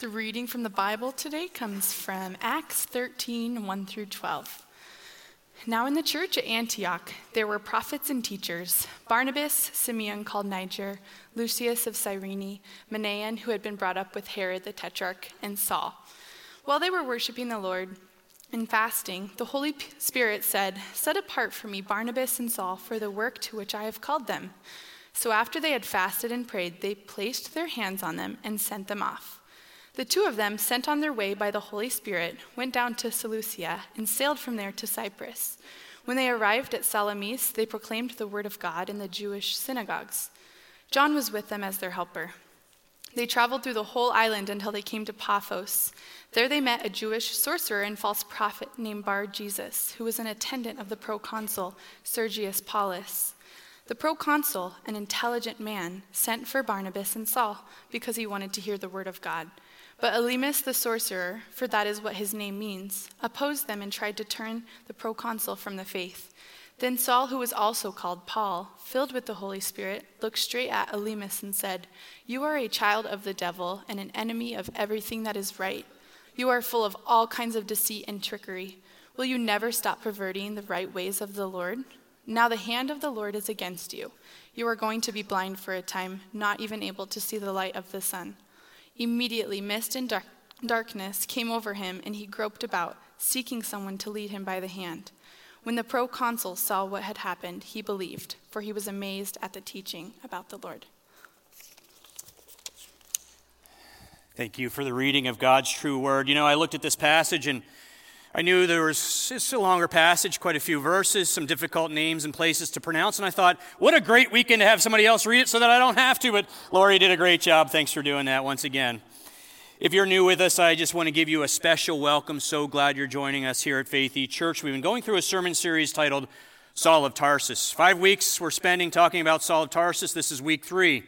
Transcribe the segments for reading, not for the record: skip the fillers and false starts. The reading from the Bible today comes from Acts 13, 1 through 12. Now in the church at Antioch, there were prophets and teachers, Barnabas, Simeon called Niger, Lucius of Cyrene, Manaen, who had been brought up with Herod the Tetrarch, and Saul. While they were worshiping the Lord and fasting, the Holy Spirit said, "Set apart for me Barnabas and Saul for the work to which I have called them." So after they had fasted and prayed, they placed their hands on them and sent them off. The two of them, sent on their way by the Holy Spirit, went down to Seleucia and sailed from there to Cyprus. When they arrived at Salamis, they proclaimed the word of God in the Jewish synagogues. John was with them as their helper. They traveled through the whole island until they came to Paphos. There they met a Jewish sorcerer and false prophet named Bar-Jesus, who was an attendant of the proconsul, Sergius Paulus. The proconsul, an intelligent man, sent for Barnabas and Saul because he wanted to hear the word of God. But Elymas the sorcerer, for that is what his name means, opposed them and tried to turn the proconsul from the faith. Then Saul, who was also called Paul, filled with the Holy Spirit, looked straight at Elymas and said, "You are a child of the devil and an enemy of everything that is right. You are full of all kinds of deceit and trickery. Will you never stop perverting the right ways of the Lord? Now the hand of the Lord is against you. You are going to be blind for a time, not even able to see the light of the sun." Immediately mist and darkness came over him, and he groped about, seeking someone to lead him by the hand. When the proconsul saw what had happened, he believed, for he was amazed at the teaching about the Lord. Thank you for the reading of God's true word. You know, I looked at this passage, and I knew there was, it's a longer passage, quite a few verses, some difficult names and places to pronounce, and I thought, what a great weekend to have somebody else read it so that I don't have to, but Lori did a great job. Thanks for doing that once again. If you're new with us, I just want to give you a special welcome. So glad you're joining us here at Faith E. Church. We've been going through a sermon series titled Saul of Tarsus. 5 weeks we're spending talking about Saul of Tarsus. This is week 3.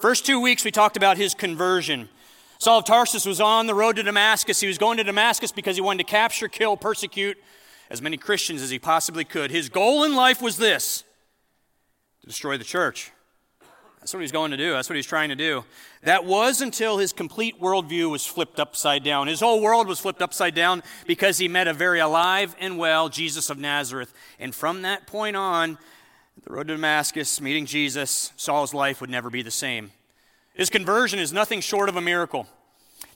First 2 weeks we talked about his conversion. Saul of Tarsus was on the road to Damascus. He was going to Damascus because he wanted to capture, kill, persecute as many Christians as he possibly could. His goal in life was this: to destroy the church. That's what he was going to do. That's what he was trying to do. That was until his complete worldview was flipped upside down. His whole world was flipped upside down because he met a very alive and well Jesus of Nazareth. And from that point on, the road to Damascus, meeting Jesus, Saul's life would never be the same. His conversion is nothing short of a miracle.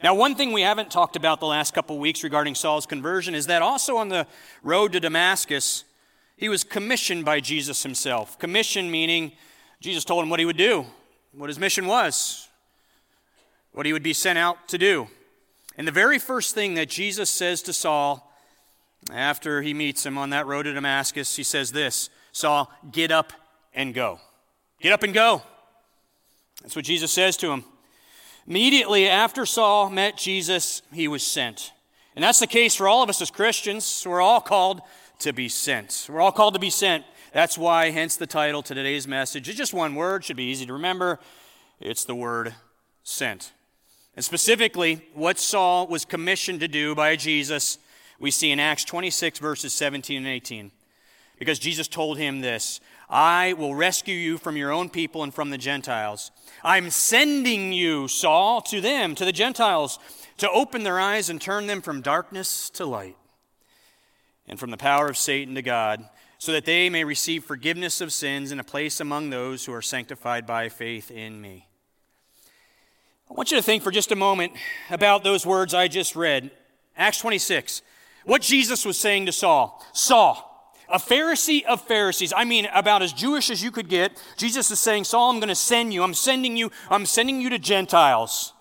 Now, one thing we haven't talked about the last couple of weeks regarding Saul's conversion is that also on the road to Damascus, he was commissioned by Jesus himself. Commissioned meaning Jesus told him what he would do, what his mission was, what he would be sent out to do. And the very first thing that Jesus says to Saul after he meets him on that road to Damascus, he says this: "Saul, get up and go. Get up and go." That's what Jesus says to him. Immediately after Saul met Jesus, he was sent. And that's the case for all of us as Christians. We're all called to be sent. We're all called to be sent. That's why, hence the title to today's message. It's just one word, should be easy to remember. It's the word sent. And specifically, what Saul was commissioned to do by Jesus, we see in Acts 26, verses 17 and 18. Because Jesus told him this: "I will rescue you from your own people and from the Gentiles. I'm sending you, Saul, to them, to the Gentiles, to open their eyes and turn them from darkness to light, and from the power of Satan to God, so that they may receive forgiveness of sins and a place among those who are sanctified by faith in me." I want you to think for just a moment about those words I just read. Acts 26, what Jesus was saying to Saul. Saul, a Pharisee of Pharisees, I mean about as Jewish as you could get. Jesus is saying, Saul, I'm going to send you. I'm sending you to Gentiles.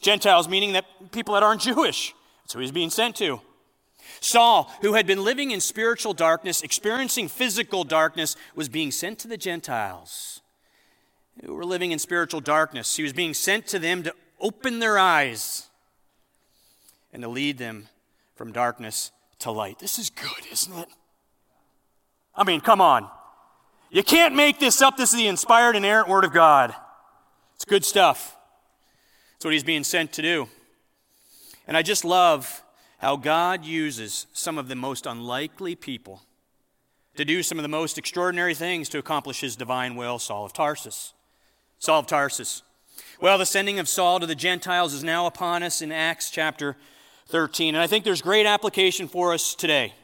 Gentiles meaning that people that aren't Jewish. That's who he's being sent to. Saul, who had been living in spiritual darkness, experiencing physical darkness, was being sent to the Gentiles who were living in spiritual darkness. He was being sent to them to open their eyes and to lead them from darkness to light. This is good, isn't it? I mean, come on. You can't make this up. This is the inspired and inerrant Word of God. It's good stuff. That's what he's being sent to do. And I just love how God uses some of the most unlikely people to do some of the most extraordinary things to accomplish his divine will. Saul of Tarsus. Well, the sending of Saul to the Gentiles is now upon us in Acts chapter 13. And I think there's great application for us today,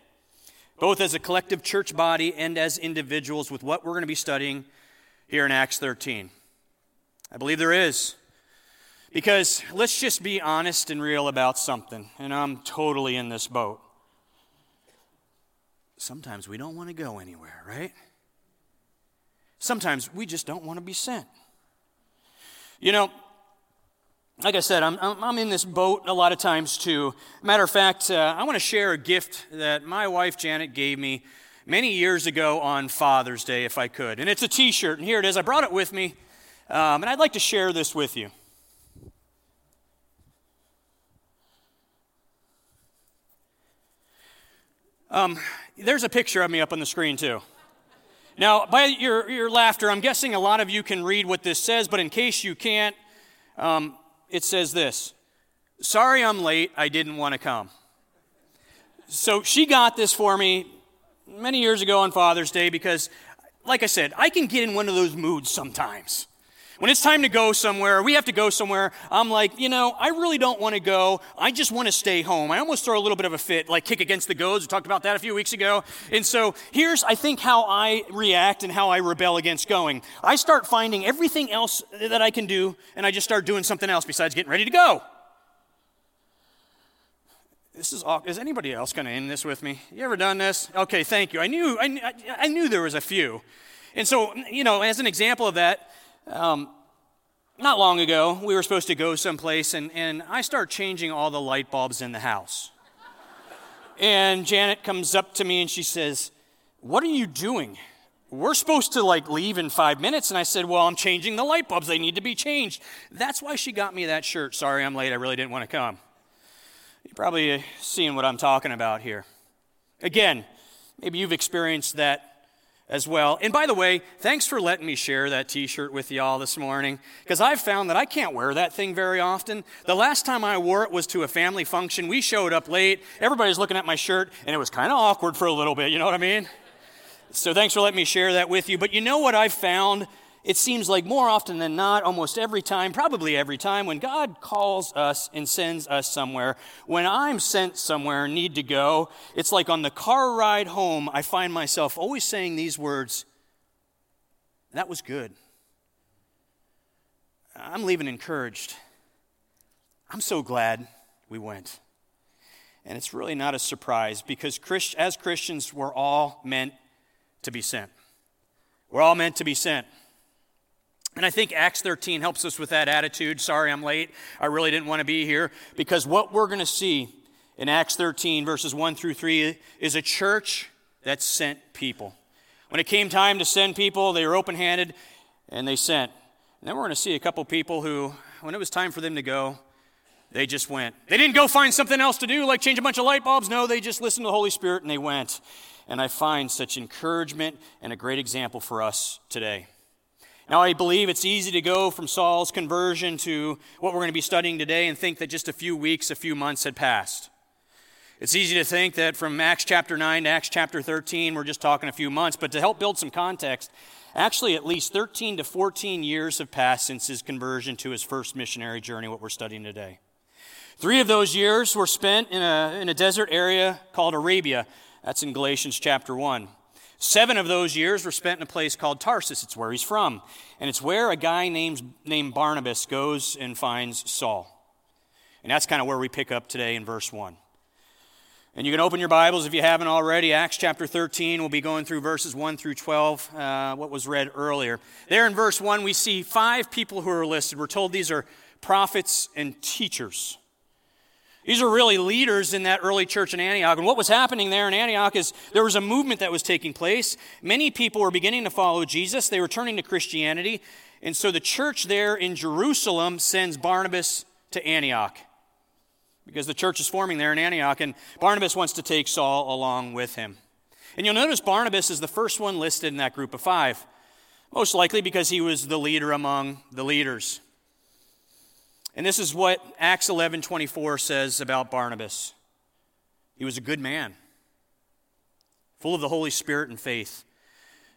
both as a collective church body and as individuals, with what we're going to be studying here in Acts 13. I believe there is. Because let's just be honest and real about something, and I'm totally in this boat. Sometimes we don't want to go anywhere, right? Sometimes we just don't want to be sent. You know, like I said, I'm in this boat a lot of times too. Matter of fact, I want to share a gift that my wife Janet gave me many years ago on Father's Day, if I could. And it's a T-shirt, and here it is. I brought it with me, and I'd like to share this with you. There's a picture of me up on the screen too. Now, by your laughter, I'm guessing a lot of you can read what this says, but in case you can't, it says this: "Sorry I'm late, I didn't want to come." So she got this for me many years ago on Father's Day because, like I said, I can get in one of those moods sometimes. When it's time to go somewhere, we have to go somewhere, I'm like, you know, I really don't want to go. I just want to stay home. I almost throw a little bit of a fit, like kick against the goads. We talked about that a few weeks ago. And so here's, I think, how I react and how I rebel against going. I start finding everything else that I can do, and I just start doing something else besides getting ready to go. This is awkward. Is anybody else going to end this with me? You ever done this? Okay, thank you. I knew there was a few. And so, you know, as an example of that, not long ago, we were supposed to go someplace, and I start changing all the light bulbs in the house. And Janet comes up to me, and she says, "What are you doing? We're supposed to, leave in 5 minutes." And I said, "Well, I'm changing the light bulbs. They need to be changed." That's why she got me that shirt. "Sorry, I'm late. I really didn't want to come." You're probably seeing what I'm talking about here. Again, maybe you've experienced that as well. And by the way, thanks for letting me share that T-shirt with y'all this morning, because I've found that I can't wear that thing very often. The last time I wore it was to a family function. We showed up late. Everybody's looking at my shirt, and it was kind of awkward for a little bit, you know what I mean? So thanks for letting me share that with you. But you know what I've found? It seems like more often than not, almost every time, probably every time, when God calls us and sends us somewhere, when I'm sent somewhere and need to go, it's like on the car ride home, I find myself always saying these words: "That was good. I'm leaving encouraged. I'm so glad we went." And it's really not a surprise, because as Christians, we're all meant to be sent. We're all meant to be sent. And I think Acts 13 helps us with that attitude. Sorry, I'm late. I really didn't want to be here. Because what we're going to see in Acts 13, verses 1 through 3, is a church that sent people. When it came time to send people, they were open-handed, and they sent. And then we're going to see a couple people who, when it was time for them to go, they just went. They didn't go find something else to do, like change a bunch of light bulbs. No, they just listened to the Holy Spirit, and they went. And I find such encouragement and a great example for us today. Now, I believe it's easy to go from Saul's conversion to what we're going to be studying today and think that just a few weeks, a few months had passed. It's easy to think that from Acts chapter 9 to Acts chapter 13, we're just talking a few months. But to help build some context, actually at least 13 to 14 years have passed since his conversion to his first missionary journey, what we're studying today. 3 of those years were spent in a desert area called Arabia. That's in Galatians chapter 1. 7 of those years were spent in a place called Tarsus. It's where he's from. And it's where a guy named Barnabas goes and finds Saul. And that's kind of where we pick up today in verse 1. And you can open your Bibles if you haven't already. Acts chapter 13, we'll be going through verses 1 through 12, what was read earlier. There in verse 1, we see 5 people who are listed. We're told these are prophets and teachers. These are really leaders in that early church in Antioch. And what was happening there in Antioch is there was a movement that was taking place. Many people were beginning to follow Jesus. They were turning to Christianity. And so the church there in Jerusalem sends Barnabas to Antioch, because the church is forming there in Antioch. And Barnabas wants to take Saul along with him. And you'll notice Barnabas is the first one listed in that group of 5, most likely because he was the leader among the leaders. And this is what Acts 11:24 says about Barnabas. He was a good man, full of the Holy Spirit and faith,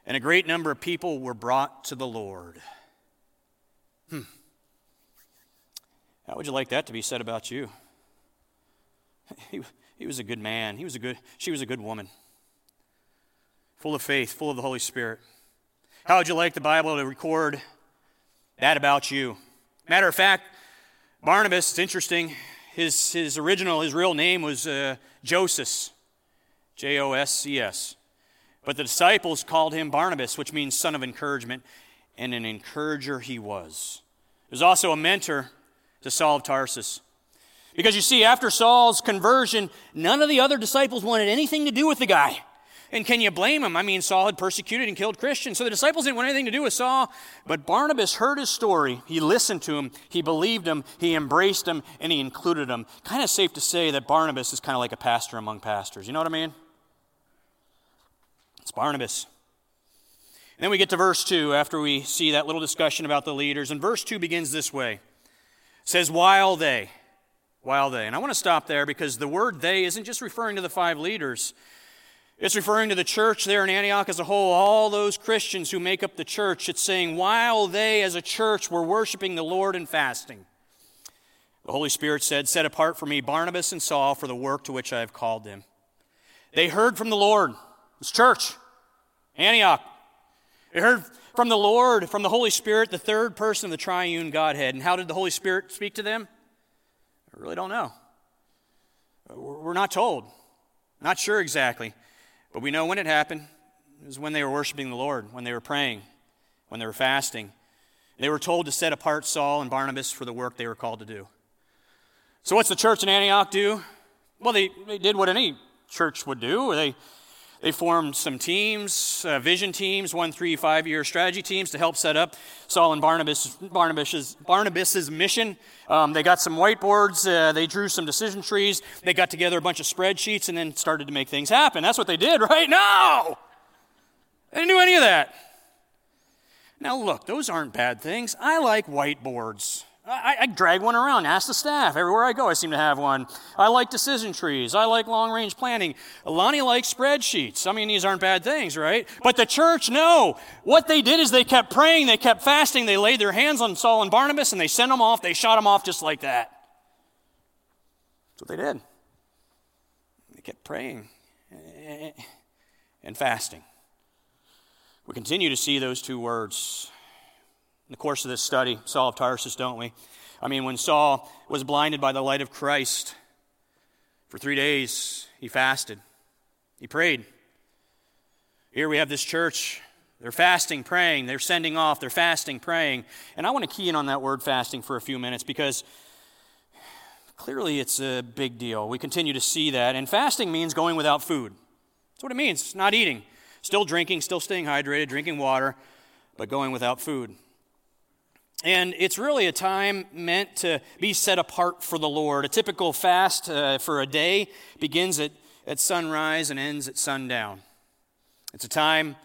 and a great number of people were brought to the Lord. How would you like that to be said about you? He was a good man. She was a good woman. Full of faith, full of the Holy Spirit. How would you like the Bible to record that about you? Matter of fact, Barnabas, it's interesting, his real name was Joses, Josces. But the disciples called him Barnabas, which means son of encouragement, and an encourager he was. He was also a mentor to Saul of Tarsus. Because you see, after Saul's conversion, none of the other disciples wanted anything to do with the guy. And can you blame him? I mean, Saul had persecuted and killed Christians, so the disciples didn't want anything to do with Saul. But Barnabas heard his story. He listened to him. He believed him. He embraced him, and he included him. Kind of safe to say that Barnabas is kind of like a pastor among pastors. You know what I mean? It's Barnabas. And then we get to verse 2 after we see that little discussion about the leaders. And verse 2 begins this way. It says, while they. And I want to stop there because the word they isn't just referring to the five leaders. It's referring to the church there in Antioch as a whole, all those Christians who make up the church. It's saying, while they as a church were worshiping the Lord and fasting, the Holy Spirit said, set apart for me Barnabas and Saul for the work to which I have called them. They heard from the Lord. It's church, Antioch. They heard from the Lord, from the Holy Spirit, the third person of the triune Godhead. And how did the Holy Spirit speak to them? I really don't know. We're not told. Not sure exactly. But we know when it happened. It was when they were worshiping the Lord, when they were praying, when they were fasting. They were told to set apart Saul and Barnabas for the work they were called to do. So what's the church in Antioch do? Well, they did what any church would do. They formed some teams, vision teams, 1, 3, 5-year strategy teams to help set up Saul and Barnabas's mission. They got some whiteboards. They drew some decision trees. They got together a bunch of spreadsheets and then started to make things happen. That's what they did, right? No! They didn't do any of that. Now, look, those aren't bad things. I like whiteboards. I drag one around, ask the staff. Everywhere I go, I seem to have one. I like decision trees. I like long-range planning. Lonnie likes spreadsheets. I mean, these aren't bad things, right? But the church, no. What they did is they kept praying, they kept fasting, they laid their hands on Saul and Barnabas, and they sent them off, they shot them off just like that. That's what they did. They kept praying and fasting. We continue to see those two words in the course of this study, Saul of Tarsus, don't we? I mean, when Saul was blinded by the light of Christ, for 3 days he fasted. He prayed. Here we have this church. They're fasting, praying. They're sending off. They're fasting, praying. And I want to key in on that word fasting for a few minutes because clearly it's a big deal. We continue to see that. And fasting means going without food. That's what it means. It's not eating. Still drinking, still staying hydrated, drinking water, but going without food. And it's really a time meant to be set apart for the Lord. A typical fast for a day begins at sunrise and ends at sundown. It's a time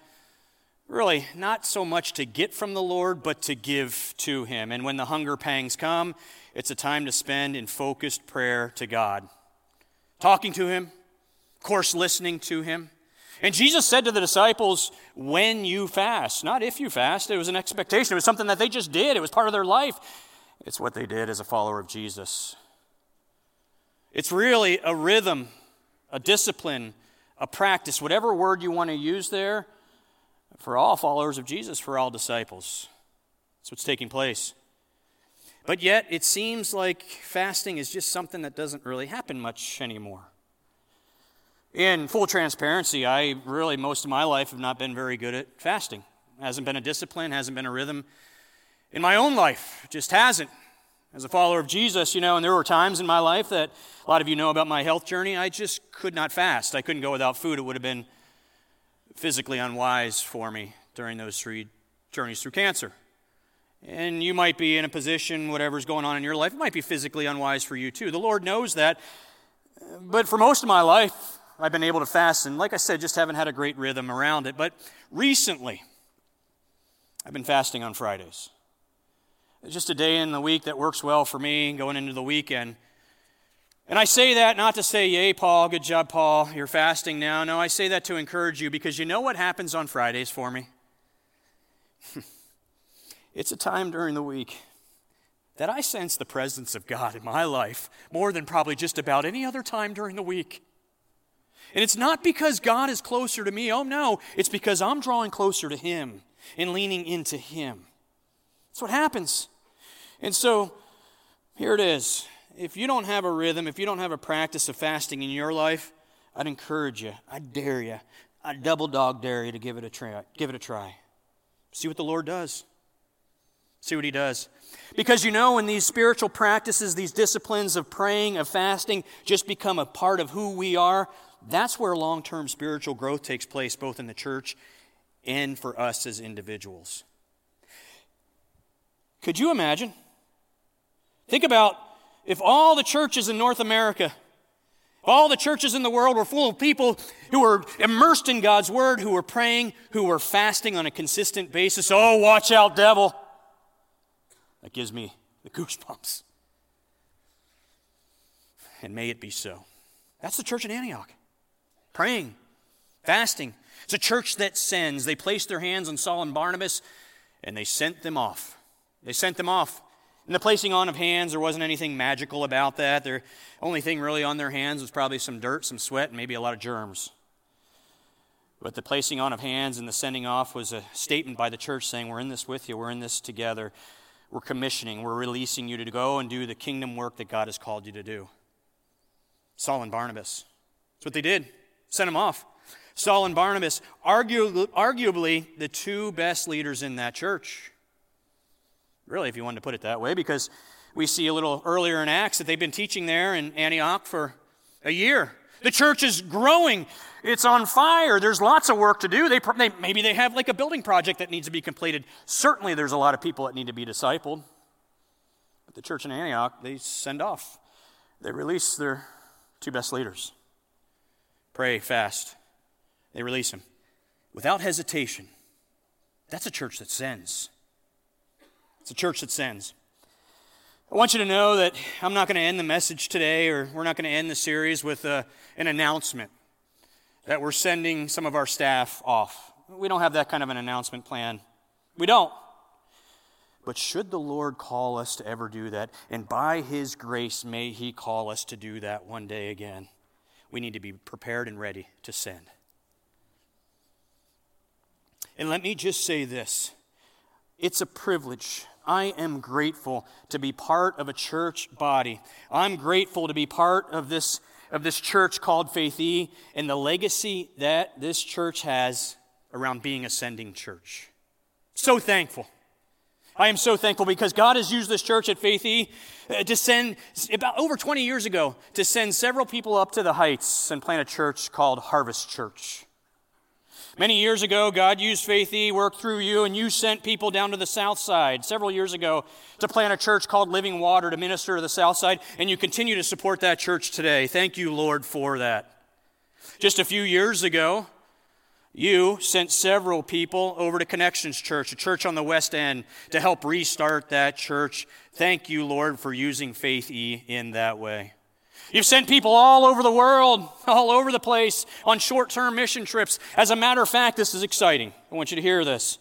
really not so much to get from the Lord, but to give to Him. And when the hunger pangs come, it's a time to spend in focused prayer to God. Talking to Him, of course listening to Him. And Jesus said to the disciples, when you fast, not if you fast. It was an expectation. It was something that they just did. It was part of their life. It's what they did as a follower of Jesus. It's really a rhythm, a discipline, a practice, whatever word you want to use there, for all followers of Jesus, for all disciples. That's what's taking place. But yet, it seems like fasting is just something that doesn't really happen much anymore. In full transparency, I really, most of my life, have not been very good at fasting. It hasn't been a discipline, hasn't been a rhythm. In my own life, it just hasn't. As a follower of Jesus, you know, and there were times in my life that a lot of you know about my health journey, I just could not fast. I couldn't go without food. It would have been physically unwise for me during those 3 journeys through cancer. And you might be in a position, whatever's going on in your life, it might be physically unwise for you too. The Lord knows that. But for most of my life, I've been able to fast, and like I said, just haven't had a great rhythm around it. But recently, I've been fasting on Fridays. It's just a day in the week that works well for me going into the weekend. And I say that not to say, yay, Paul, good job, Paul, you're fasting now. No, I say that to encourage you because you know what happens on Fridays for me? It's a time during the week that I sense the presence of God in my life more than probably just about any other time during the week. And it's not because God is closer to me. Oh, no. It's because I'm drawing closer to Him and leaning into Him. That's what happens. And so here it is. If you don't have a rhythm, if you don't have a practice of fasting in your life, I'd encourage you. I dare you. I double dog dare you to give it a try. See what the Lord does. See what He does. Because you know, when these spiritual practices, these disciplines of praying, of fasting, just become a part of who we are, that's where long-term spiritual growth takes place, both in the church and for us as individuals. Could you imagine? Think about if all the churches in North America, all the churches in the world were full of people who were immersed in God's Word, who were praying, who were fasting on a consistent basis. Oh, watch out, devil. That gives me the goosebumps. And may it be so. That's the church in Antioch. Praying, fasting. It's a church that sends. They placed their hands on Saul and Barnabas, and they sent them off. They sent them off. And the placing on of hands, there wasn't anything magical about that. The only thing really on their hands was probably some dirt, some sweat, and maybe a lot of germs. But the placing on of hands and the sending off was a statement by the church saying, we're in this with you, we're in this together. We're commissioning, we're releasing you to go and do the kingdom work that God has called you to do. Saul and Barnabas. That's what they did. Sent them off. Saul and Barnabas, arguably the two best leaders in that church. Really, if you wanted to put it that way, because we see a little earlier in Acts that they've been teaching there in Antioch for a year. The church is growing. It's on fire. There's lots of work to do. Maybe they have like a building project that needs to be completed. Certainly there's a lot of people that need to be discipled. But the church in Antioch, they send off. They release their two best leaders. Pray, fast. They release them. Without hesitation. That's a church that sends. It's a church that sends. I want you to know that I'm not going to end the message today, or we're not going to end the series with an announcement that we're sending some of our staff off. We don't have that kind of an announcement plan. We don't. But should the Lord call us to ever do that, and by His grace may He call us to do that one day again, we need to be prepared and ready to send. And let me just say this. It's a privilege. I am grateful to be part of a church body. I'm grateful to be part of this church called Faith E and the legacy that this church has around being a sending church. So thankful. I am so thankful because God has used this church at Faith E to send, about over 20 years ago, to send several people up to the heights and plant a church called Harvest Church. Many years ago, God used Faith E, worked through you, and you sent people down to the south side several years ago to plant a church called Living Water to minister to the south side, and you continue to support that church today. Thank you, Lord, for that. Just a few years ago, you sent several people over to Connections Church, a church on the West End, to help restart that church. Thank you, Lord, for using Faith E in that way. You've sent people all over the world, all over the place, on short-term mission trips. As a matter of fact, this is exciting. I want you to hear this.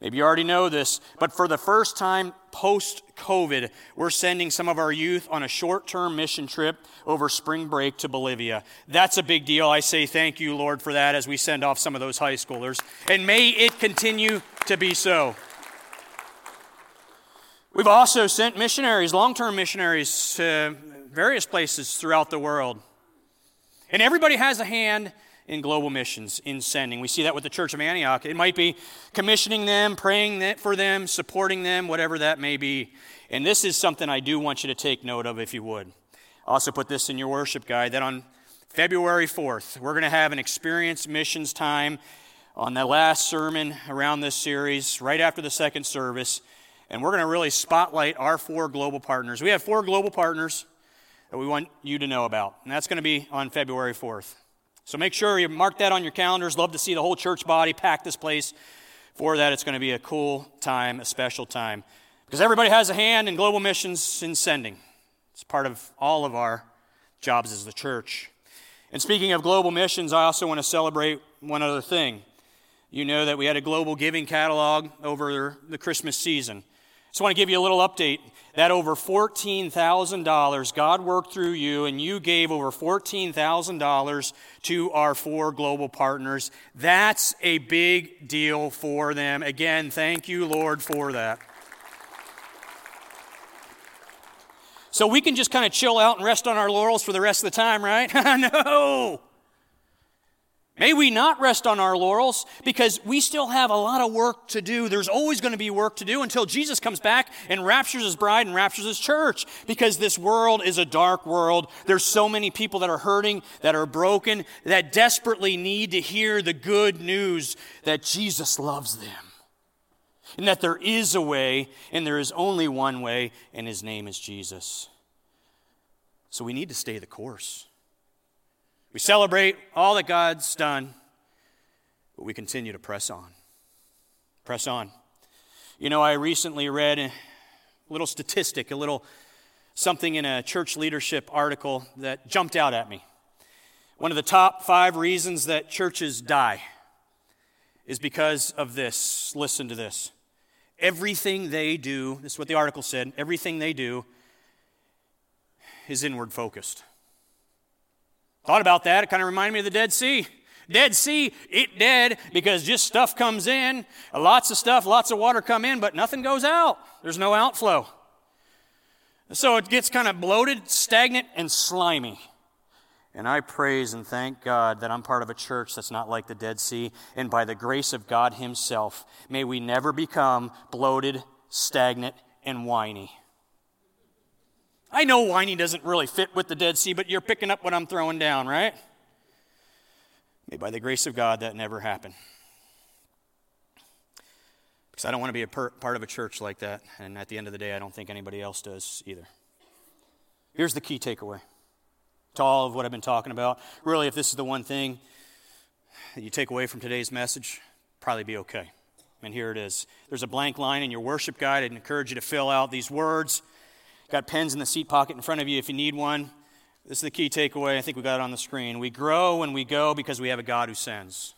Maybe you already know this, but for the first time post-COVID, we're sending some of our youth on a short-term mission trip over spring break to Bolivia. That's a big deal. I say thank you, Lord, for that as we send off some of those high schoolers. And may it continue to be so. We've also sent missionaries, long-term missionaries, to various places throughout the world. And everybody has a hand in global missions, in sending. We see that with the Church of Antioch. It might be commissioning them, praying for them, supporting them, whatever that may be. And this is something I do want you to take note of, if you would. I also put this in your worship guide, that on February 4th, we're going to have an Experience Missions time on the last sermon around this series, right after the second service. And we're going to really spotlight our four global partners. We have four global partners that we want you to know about. And that's going to be on February 4th. So make sure you mark that on your calendars. Love to see the whole church body pack this place for that. It's going to be a cool time, a special time. Because everybody has a hand in global missions and sending. It's part of all of our jobs as the church. And speaking of global missions, I also want to celebrate one other thing. You know that we had a global giving catalog over the Christmas season. Just want to give you a little update that over $14,000, God worked through you, and you gave over $14,000 to our four global partners. That's a big deal for them. Again, thank you, Lord, for that. So we can just kind of chill out and rest on our laurels for the rest of the time, right? No! May we not rest on our laurels, because we still have a lot of work to do. There's always going to be work to do until Jesus comes back and raptures his bride and raptures his church, because this world is a dark world. There's so many people that are hurting, that are broken, that desperately need to hear the good news that Jesus loves them and that there is a way, and there is only one way, and his name is Jesus. So we need to stay the course. We celebrate all that God's done, but we continue to press on. Press on. You know, I recently read a little statistic, a little something in a church leadership article that jumped out at me. One of the top 5 reasons that churches die is because of this. Listen to this. Everything they do, this is what the article said, everything they do is inward focused. Thought about that. It kind of reminded me of the Dead Sea. Dead Sea, it dead because just stuff comes in. Lots of stuff, lots of water come in, but nothing goes out. There's no outflow. So it gets kind of bloated, stagnant, and slimy. And I praise and thank God that I'm part of a church that's not like the Dead Sea. And by the grace of God himself, may we never become bloated, stagnant, and whiny. I know whiny doesn't really fit with the Dead Sea, but you're picking up what I'm throwing down, right? May by the grace of God that never happen. Because I don't want to be a part of a church like that, and at the end of the day, I don't think anybody else does either. Here's the key takeaway to all of what I've been talking about. Really, if this is the one thing that you take away from today's message, probably be okay. And here it is. There's a blank line in your worship guide. I'd encourage you to fill out these words. Got pens in the seat pocket in front of you if you need one. This is the key takeaway. I think we got it on the screen. We grow when we go because we have a God who sends.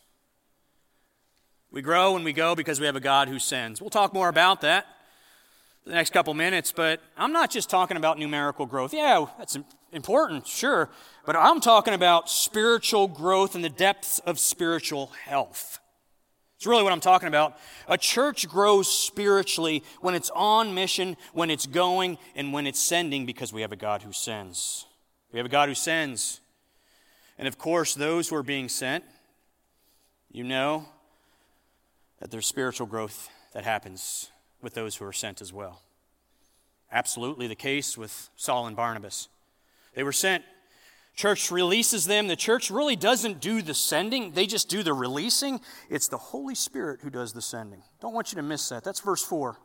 We grow when we go because we have a God who sends. We'll talk more about that in the next couple minutes, but I'm not just talking about numerical growth. Yeah, that's important, sure, but I'm talking about spiritual growth and the depths of spiritual health. It's really what I'm talking about. A church grows spiritually when it's on mission, when it's going, and when it's sending, because we have a God who sends. We have a God who sends. And of course, those who are being sent, you know that there's spiritual growth that happens with those who are sent as well. Absolutely the case with Saul and Barnabas. They were sent. Church releases them. The church really doesn't do the sending. They just do the releasing. It's the Holy Spirit who does the sending. Don't want you to miss that. That's verse 4.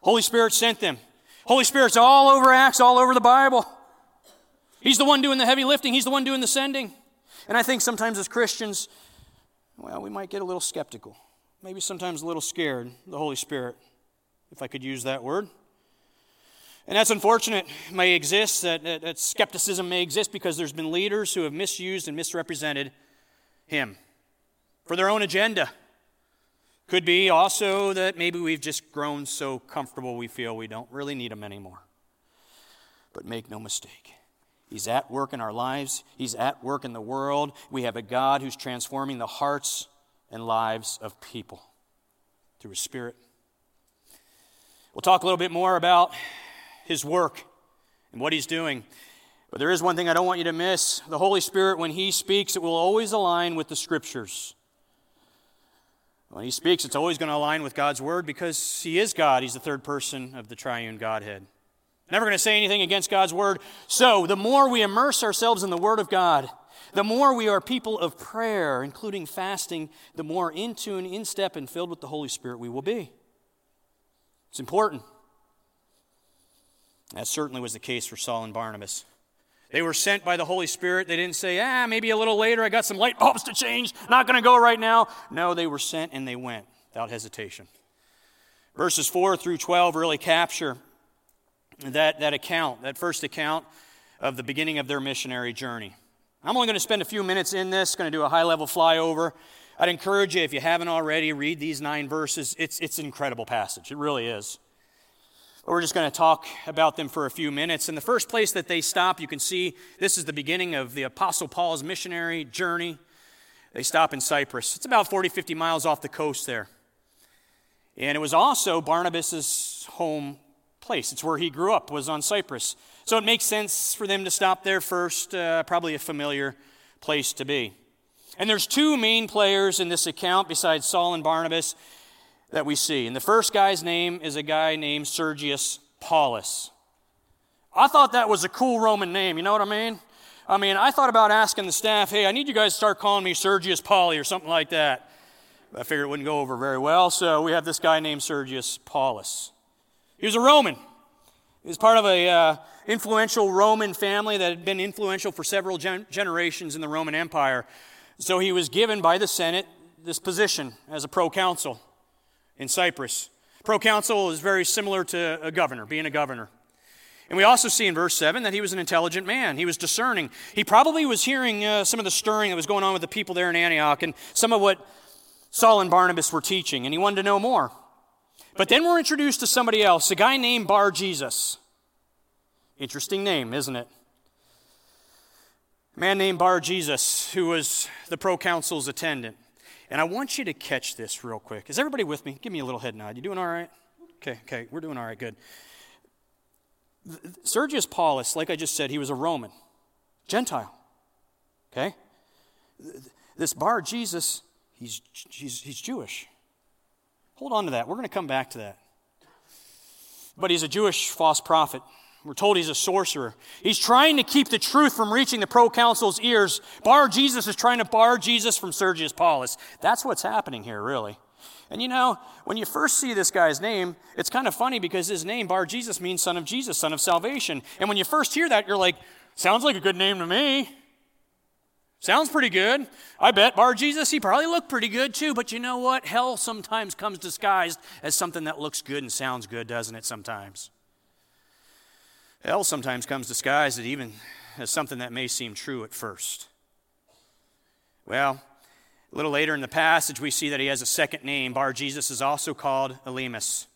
Holy Spirit sent them. Holy Spirit's all over Acts, all over the Bible. He's the one doing the heavy lifting. He's the one doing the sending. And I think sometimes as Christians, well, we might get a little skeptical. Maybe sometimes a little scared of the Holy Spirit, if I could use that word. And that's unfortunate. It may exist, that skepticism may exist, because there's been leaders who have misused and misrepresented him for their own agenda. Could be also that maybe we've just grown so comfortable we feel we don't really need him anymore. But make no mistake, he's at work in our lives. He's at work in the world. We have a God who's transforming the hearts and lives of people through his Spirit. We'll talk a little bit more about his work and what he's doing. But there is one thing I don't want you to miss. The Holy Spirit, when he speaks, it will always align with the Scriptures. When he speaks, it's always going to align with God's Word, because he is God. He's the third person of the triune Godhead. Never going to say anything against God's Word. So the more we immerse ourselves in the Word of God, the more we are people of prayer, including fasting, the more in tune, in step, and filled with the Holy Spirit we will be. It's important. That certainly was the case for Saul and Barnabas. They were sent by the Holy Spirit. They didn't say, maybe a little later, I got some light bulbs to change, not going to go right now. No, they were sent and they went without hesitation. Verses 4 through 12 really capture that account, that first account of the beginning of their missionary journey. I'm only going to spend a few minutes in this, going to do a high-level flyover. I'd encourage you, if you haven't already, read these 9 verses. It's an incredible passage. It really is. We're just going to talk about them for a few minutes. And the first place that they stop, you can see this is the beginning of the Apostle Paul's missionary journey. They stop in Cyprus. It's about 40, 50 miles off the coast there. And it was also Barnabas' home place. It's where he grew up, was on Cyprus. So it makes sense for them to stop there first, probably a familiar place to be. And there's two main players in this account besides Saul and Barnabas that we see. And the first guy's name is a guy named Sergius Paulus. I thought that was a cool Roman name, you know what I mean? I thought about asking the staff, hey, I need you guys to start calling me Sergius Pauli or something like that. But I figured it wouldn't go over very well, so we have this guy named Sergius Paulus. He was a Roman. He was part of an influential Roman family that had been influential for several generations in the Roman Empire. So he was given by the Senate this position as a proconsul in Cyprus. Proconsul is very similar to a governor, being a governor. And we also see in verse 7 that he was an intelligent man. He was discerning. He probably was hearing some of the stirring that was going on with the people there in Antioch and some of what Saul and Barnabas were teaching, and he wanted to know more. But then we're introduced to somebody else, a guy named Bar-Jesus. Interesting name, isn't it? A man named Bar-Jesus, who was the proconsul's attendant. And I want you to catch this real quick. Is everybody with me? Give me a little head nod. You doing all right? Okay, we're doing all right, good. Sergius Paulus, like I just said, he was a Roman, Gentile, okay? This Bar-Jesus, he's Jewish. Hold on to that. We're going to come back to that. But he's a Jewish false prophet. We're told he's a sorcerer. He's trying to keep the truth from reaching the proconsul's ears. Bar-Jesus is trying to bar Jesus from Sergius Paulus. That's what's happening here, really. And you know, when you first see this guy's name, it's kind of funny because his name, Bar-Jesus, means son of Jesus, son of salvation. And when you first hear that, you're like, sounds like a good name to me. Sounds pretty good. I bet Bar-Jesus, he probably looked pretty good too. But you know what? Hell sometimes comes disguised as something that looks good and sounds good, doesn't it, sometimes? Hell sometimes comes disguised as even as something that may seem true at first. Well, a little later in the passage, we see that he has a second name. Bar-Jesus is also called Elymas.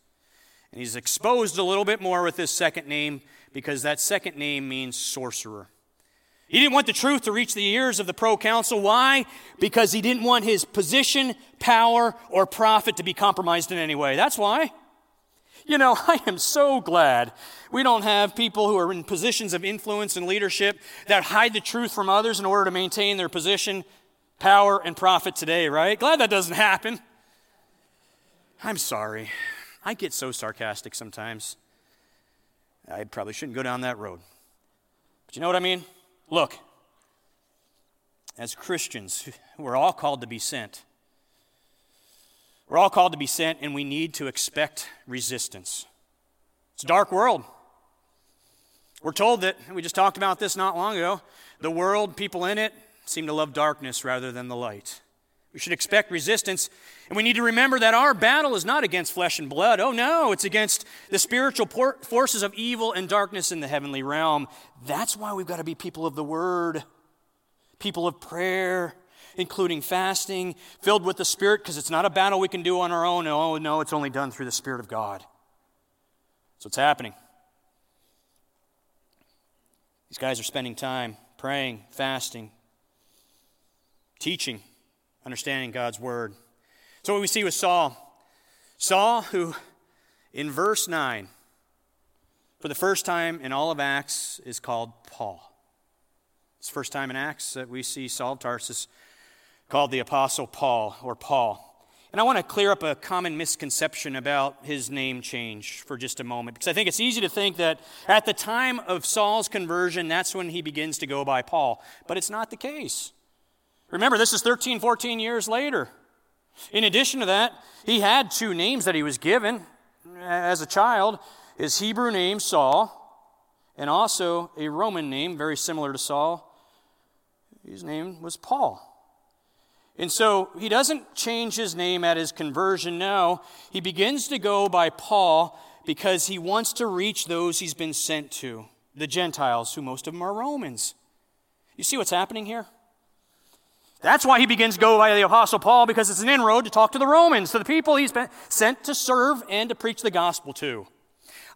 And he's exposed a little bit more with this second name because that second name means sorcerer. He didn't want the truth to reach the ears of the proconsul. Why? Because he didn't want his position, power, or profit to be compromised in any way. That's why. You know, I am so glad we don't have people who are in positions of influence and leadership that hide the truth from others in order to maintain their position, power, and profit today, right? Glad that doesn't happen. I'm sorry. I get so sarcastic sometimes. I probably shouldn't go down that road. But you know what I mean? Look, as Christians, we're all called to be sent. We're all called to be sent, and we need to expect resistance. It's a dark world. We're told that, and we just talked about this not long ago, the world, people in it, seem to love darkness rather than the light. We should expect resistance, and we need to remember that our battle is not against flesh and blood. Oh no, it's against the spiritual forces of evil and darkness in the heavenly realm. That's why we've got to be people of the Word, people of prayer, including fasting, filled with the Spirit, because it's not a battle we can do on our own. Oh no, it's only done through the Spirit of God. That's what's happening. These guys are spending time praying, fasting, teaching, understanding God's Word. So what we see with Saul, who in verse 9, for the first time in all of Acts, is called Paul. It's the first time in Acts that we see Saul of Tarsus called the Apostle Paul, or Paul. And I want to clear up a common misconception about his name change for just a moment, because I think it's easy to think that at the time of Saul's conversion, that's when he begins to go by Paul. But it's not the case. Remember, this is 13, 14 years later. In addition to that, he had two names that he was given as a child. His Hebrew name, Saul, and also a Roman name, very similar to Saul. His name was Paul. And so he doesn't change his name at his conversion, no. He begins to go by Paul because he wants to reach those he's been sent to, the Gentiles, who most of them are Romans. You see what's happening here? That's why he begins to go by the Apostle Paul, because it's an inroad to talk to the Romans, to the people he's been sent to serve and to preach the gospel to.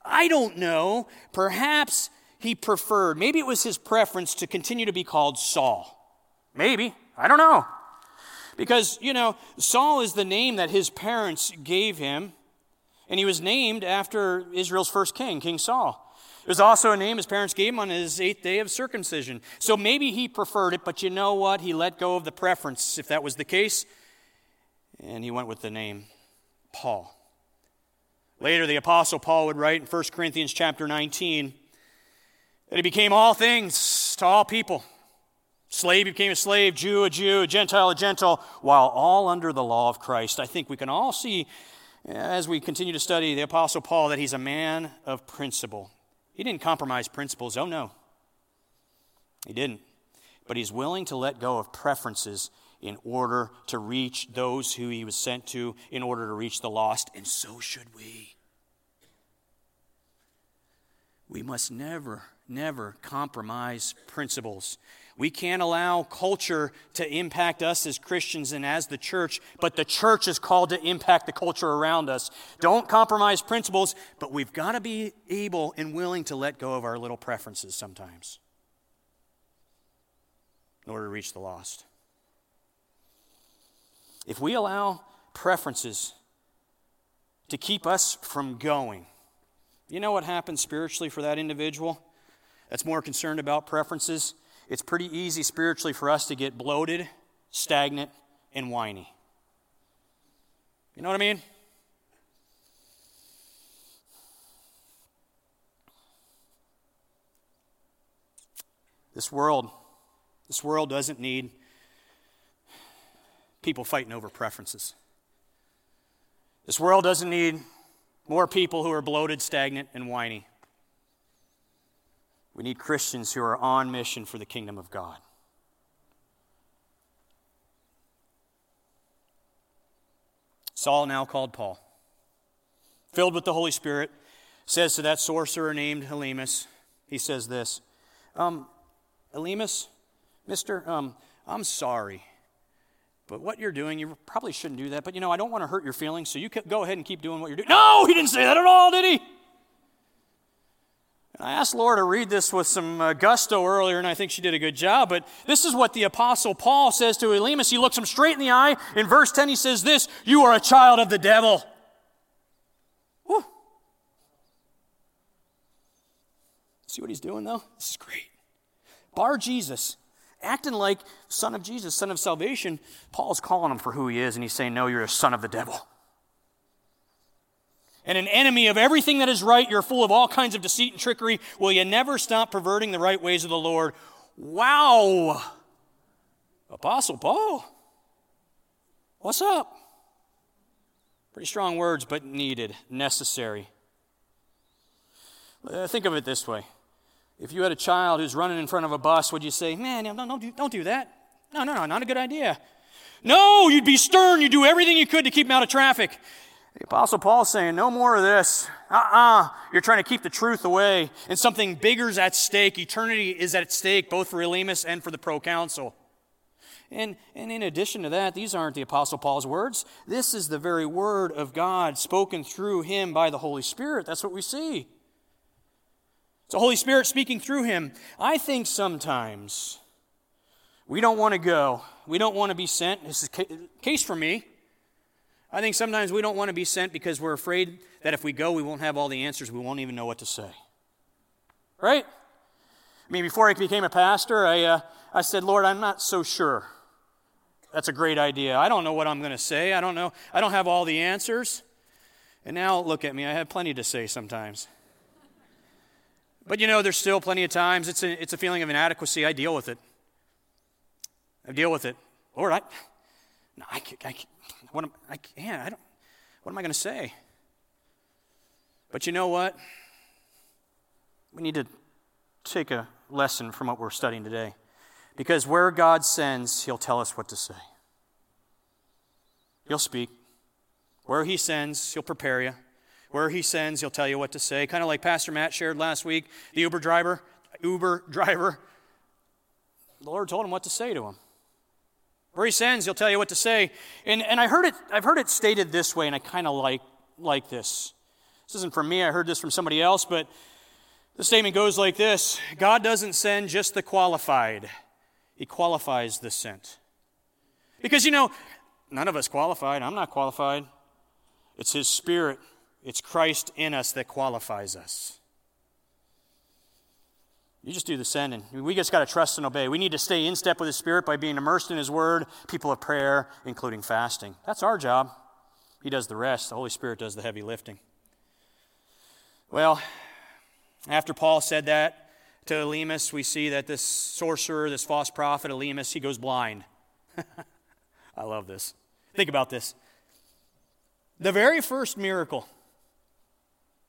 I don't know. Perhaps he preferred, maybe it was his preference to continue to be called Saul. Maybe. I don't know. Because, you know, Saul is the name that his parents gave him. And he was named after Israel's first king, King Saul. It was also a name his parents gave him on his 8th day of circumcision. So maybe he preferred it, but you know what? He let go of the preference, if that was the case. And he went with the name Paul. Later, the Apostle Paul would write in 1 Corinthians chapter 19 that he became all things to all people. Slave became a slave, Jew a Jew, Gentile a Gentile, while all under the law of Christ. I think we can all see, as we continue to study the Apostle Paul, that he's a man of principle. He didn't compromise principles. Oh, no. He didn't. But he's willing to let go of preferences in order to reach those who he was sent to, in order to reach the lost. And so should we. We must never, never compromise principles. We can't allow culture to impact us as Christians and as the church, but the church is called to impact the culture around us. Don't compromise principles, but we've got to be able and willing to let go of our little preferences sometimes in order to reach the lost. If we allow preferences to keep us from going, you know what happens spiritually for that individual that's more concerned about preferences? It's pretty easy spiritually for us to get bloated, stagnant, and whiny. You know what I mean? This world doesn't need people fighting over preferences. This world doesn't need more people who are bloated, stagnant, and whiny. We need Christians who are on mission for the kingdom of God. Saul, now called Paul, filled with the Holy Spirit, says to that sorcerer named Elymas, he says this, Elymas, mister, I'm sorry, but what you're doing, you probably shouldn't do that, but you know, I don't want to hurt your feelings, so you go ahead and keep doing what you're doing. No, he didn't say that at all, did he? I asked Laura to read this with some gusto earlier, and I think she did a good job, but this is what the Apostle Paul says to Elymas. He looks him straight in the eye. In verse 10, he says this, "You are a child of the devil." Woo. See what he's doing, though? This is great. Bar-Jesus, acting like son of Jesus, son of salvation. Paul's calling him for who he is, and he's saying, no, you're a son of the devil. And an enemy of everything that is right, you're full of all kinds of deceit and trickery. Will you never stop perverting the right ways of the Lord? Wow! Apostle Paul, what's up? Pretty strong words, but needed, necessary. Think of it this way. If you had a child who's running in front of a bus, would you say, man, don't do that. No, not a good idea. No, you'd be stern. You'd do everything you could to keep him out of traffic. The Apostle Paul's saying, no more of this. You're trying to keep the truth away. And something bigger's at stake. Eternity is at stake, both for Elymas and for the proconsul. And in addition to that, these aren't the Apostle Paul's words. This is the very word of God spoken through him by the Holy Spirit. That's what we see. It's the Holy Spirit speaking through him. I think sometimes we don't want to go. We don't want to be sent. This is a case for me. I think sometimes we don't want to be sent because we're afraid that if we go, we won't have all the answers. We won't even know what to say. Right? I mean, before I became a pastor, I said, Lord, I'm not so sure. That's a great idea. I don't know what I'm going to say. I don't know. I don't have all the answers. And now look at me. I have plenty to say sometimes. But you know, there's still plenty of times. It's a feeling of inadequacy. I deal with it. Lord, what am I going to say? But you know what? We need to take a lesson from what we're studying today. Because where God sends, he'll tell us what to say. He'll speak. Where he sends, he'll prepare you. Where he sends, he'll tell you what to say. Kind of like Pastor Matt shared last week, the Uber driver. The Lord told him what to say to him. Where he sends, he'll tell you what to say. And I've heard it stated this way, and I kind of like this. This isn't from me. I heard this from somebody else, but the statement goes like this. God doesn't send just the qualified. He qualifies the sent. Because, you know, none of us qualified. I'm not qualified. It's His Spirit. It's Christ in us that qualifies us. You just do the sending. We just got to trust and obey. We need to stay in step with His Spirit by being immersed in His Word, people of prayer, including fasting. That's our job. He does the rest. The Holy Spirit does the heavy lifting. Well, after Paul said that to Elymas, we see that this sorcerer, this false prophet, Elymas, he goes blind. I love this. Think about this. The very first miracle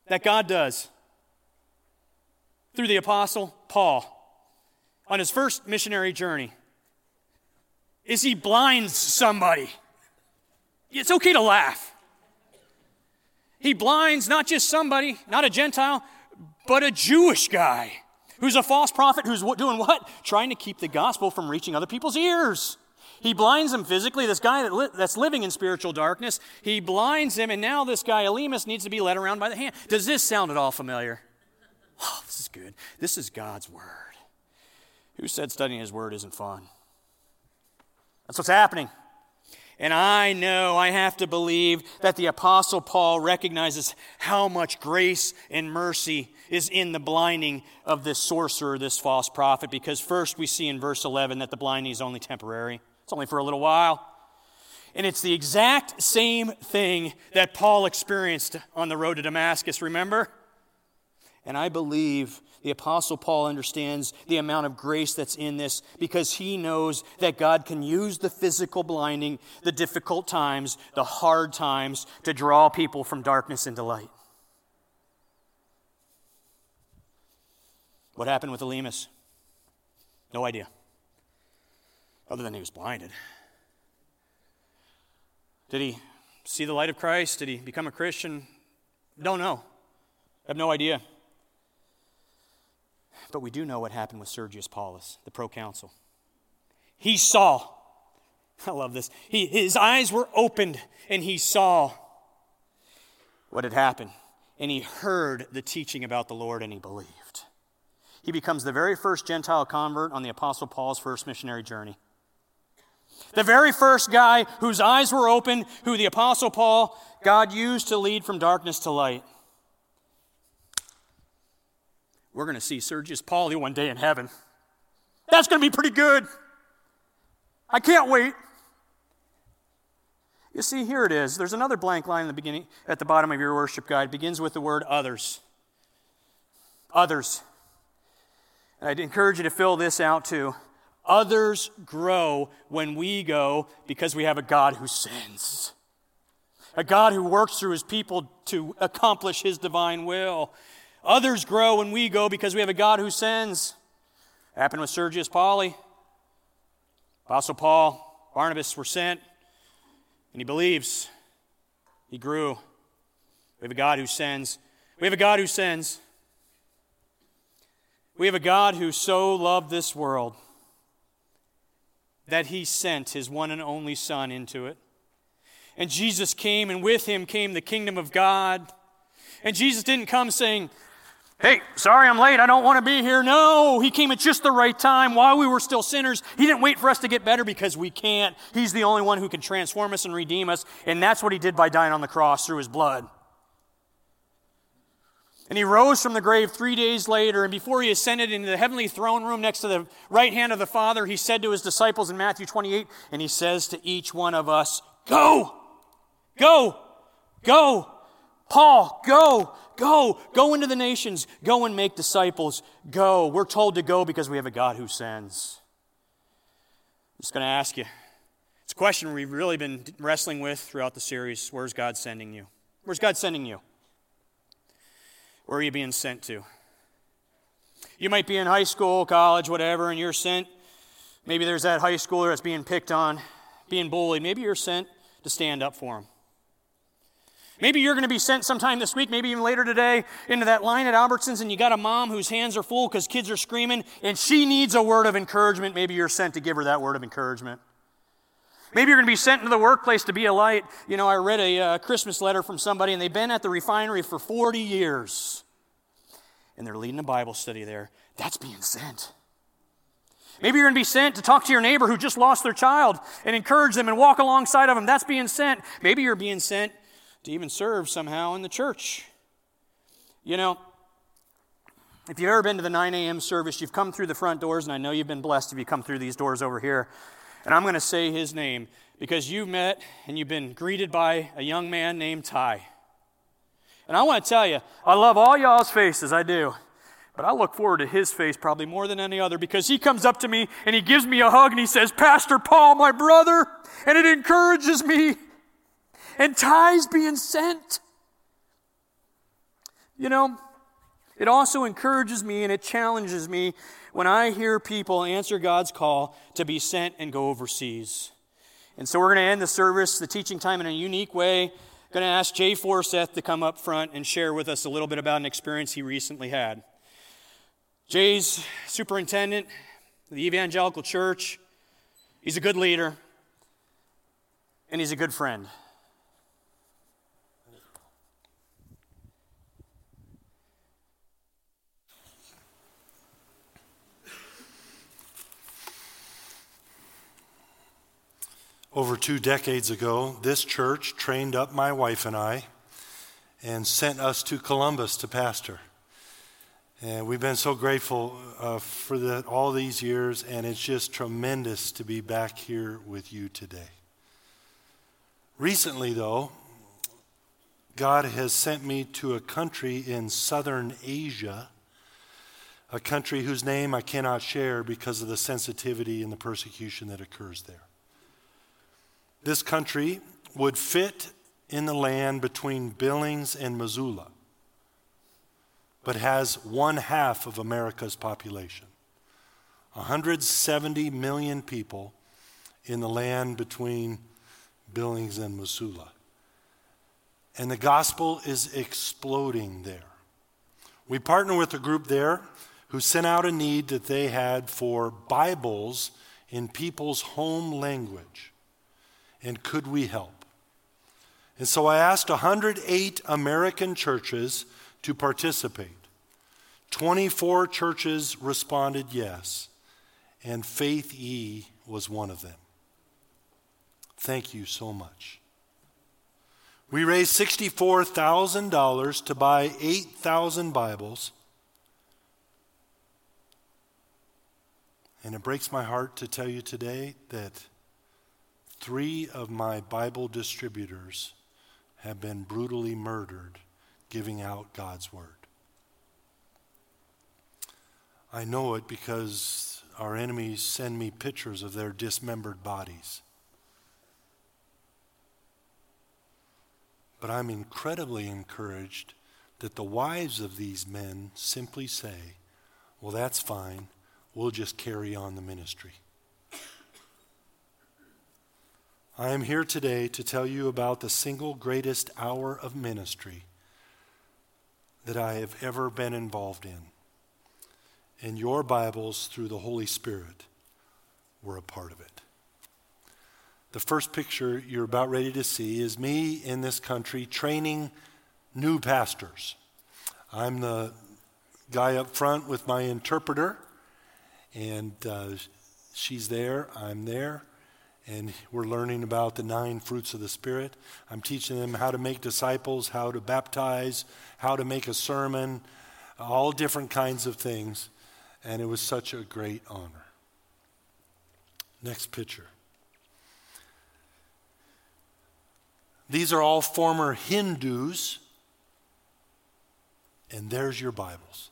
that God does through the apostle Paul on his first missionary journey is he blinds somebody. It's okay to laugh. He blinds not just somebody, not a Gentile, but a Jewish guy who's a false prophet who's doing what? Trying to keep the gospel from reaching other people's ears. He blinds him physically. This guy that's living in spiritual darkness, he blinds him, and now this guy, Elymas, needs to be led around by the hand. Does this sound at all familiar? Oh, this is good. This is God's Word. Who said studying His Word isn't fun? That's what's happening. And I know, I have to believe that the Apostle Paul recognizes how much grace and mercy is in the blinding of this sorcerer, this false prophet, because first we see in verse 11 that the blinding is only temporary. It's only for a little while. And it's the exact same thing that Paul experienced on the road to Damascus, remember? And I believe the Apostle Paul understands the amount of grace that's in this because he knows that God can use the physical blinding, the difficult times, the hard times to draw people from darkness into light. What happened with Elymas? No idea. Other than he was blinded. Did he see the light of Christ? Did he become a Christian? Don't know. I have no idea. But we do know what happened with Sergius Paulus, the proconsul. He saw. I love this. His eyes were opened and he saw what had happened. And he heard the teaching about the Lord and he believed. He becomes the very first Gentile convert on the Apostle Paul's first missionary journey. The very first guy whose eyes were open, who the Apostle Paul, God used to lead from darkness to light. We're going to see Sergius Paulus one day in heaven. That's going to be pretty good. I can't wait. You see, here it is. There's another blank line in the beginning, at the bottom of your worship guide. It begins with the word others. Others. And I'd encourage you to fill this out too. Others grow when we go because we have a God who sends. A God who works through His people to accomplish His divine will. Others grow when we go because we have a God who sends. Happened with Sergius Paulus. Apostle Paul, Barnabas were sent, and he believes. He grew. We have a God who sends. We have a God who sends. We have a God who so loved this world that He sent His one and only Son into it. And Jesus came, and with Him came the kingdom of God. And Jesus didn't come saying, hey, sorry I'm late, I don't want to be here. No, He came at just the right time while we were still sinners. He didn't wait for us to get better because we can't. He's the only one who can transform us and redeem us. And that's what He did by dying on the cross through His blood. And He rose from the grave 3 days later, and before He ascended into the heavenly throne room next to the right hand of the Father, He said to His disciples in Matthew 28, and He says to each one of us, go, go, go, Paul, go, go, go into the nations, go and make disciples, go. We're told to go because we have a God who sends. I'm just going to ask you, it's a question we've really been wrestling with throughout the series, where's God sending you? Where's God sending you? Where are you being sent to? You might be in high school, college, whatever, and you're sent. Maybe there's that high schooler that's being picked on, being bullied. Maybe you're sent to stand up for him. Maybe you're going to be sent sometime this week, maybe even later today, into that line at Albertsons, and you got a mom whose hands are full because kids are screaming, and she needs a word of encouragement. Maybe you're sent to give her that word of encouragement. Maybe you're going to be sent into the workplace to be a light. You know, I read a Christmas letter from somebody, and they've been at the refinery for 40 years. And they're leading a Bible study there. That's being sent. Maybe you're going to be sent to talk to your neighbor who just lost their child and encourage them and walk alongside of them. That's being sent. Maybe you're being sent to even serve somehow in the church. You know, if you've ever been to the 9 a.m. service, you've come through the front doors, and I know you've been blessed if you come through these doors over here. And I'm going to say his name because you've met and you've been greeted by a young man named Ty. And I want to tell you, I love all y'all's faces, I do. But I look forward to his face probably more than any other because he comes up to me and he gives me a hug and he says, "Pastor Paul, my brother," and it encourages me. And Ty's being sent. You know, it also encourages me and it challenges me when I hear people answer God's call to be sent and go overseas. And so we're going to end the service, the teaching time, in a unique way. I'm going to ask Jay Forseth to come up front and share with us a little bit about an experience he recently had. Jay's superintendent of the evangelical church. He's a good leader, and he's a good friend. Over 2 decades ago, this church trained up my wife and I and sent us to Columbus to pastor. And we've been so grateful for all these years, and it's just tremendous to be back here with you today. Recently, though, God has sent me to a country in southern Asia, a country whose name I cannot share because of the sensitivity and the persecution that occurs there. This country would fit in the land between Billings and Missoula, but has 1/2 of America's population. 170 million people in the land between Billings and Missoula. And the gospel is exploding there. We partner with a group there who sent out a need that they had for Bibles in people's home language. And could we help? And so I asked 108 American churches to participate. 24 churches responded yes, and Faith E. was one of them. Thank you so much. We raised $64,000 to buy 8,000 Bibles, and it breaks my heart to tell you today that 3 of my Bible distributors have been brutally murdered giving out God's word. I know it because our enemies send me pictures of their dismembered bodies. But I'm incredibly encouraged that the wives of these men simply say, "Well, that's fine. We'll just carry on the ministry." I am here today to tell you about the single greatest hour of ministry that I have ever been involved in your Bibles through the Holy Spirit were a part of it. The first picture you're about ready to see is me in this country training new pastors. I'm the guy up front with my interpreter, and she's there, I'm there, and we're learning about the 9 fruits of the Spirit. I'm teaching them how to make disciples, how to baptize, how to make a sermon, all different kinds of things. And it was such a great honor. Next picture. These are all former Hindus. And there's your Bibles.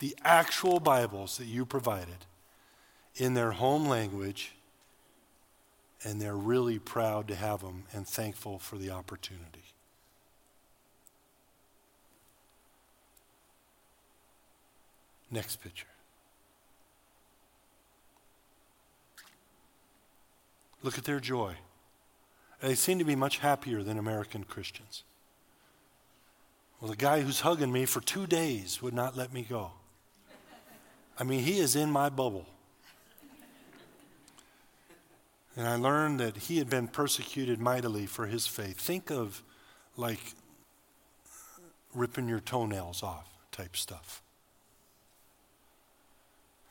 The actual Bibles that you provided in their home language. And they're really proud to have them and thankful for the opportunity. Next picture. Look at their joy. They seem to be much happier than American Christians. Well, the guy who's hugging me for 2 days would not let me go. I mean, he is in my bubble. And I learned that he had been persecuted mightily for his faith. Think of like ripping your toenails off type stuff.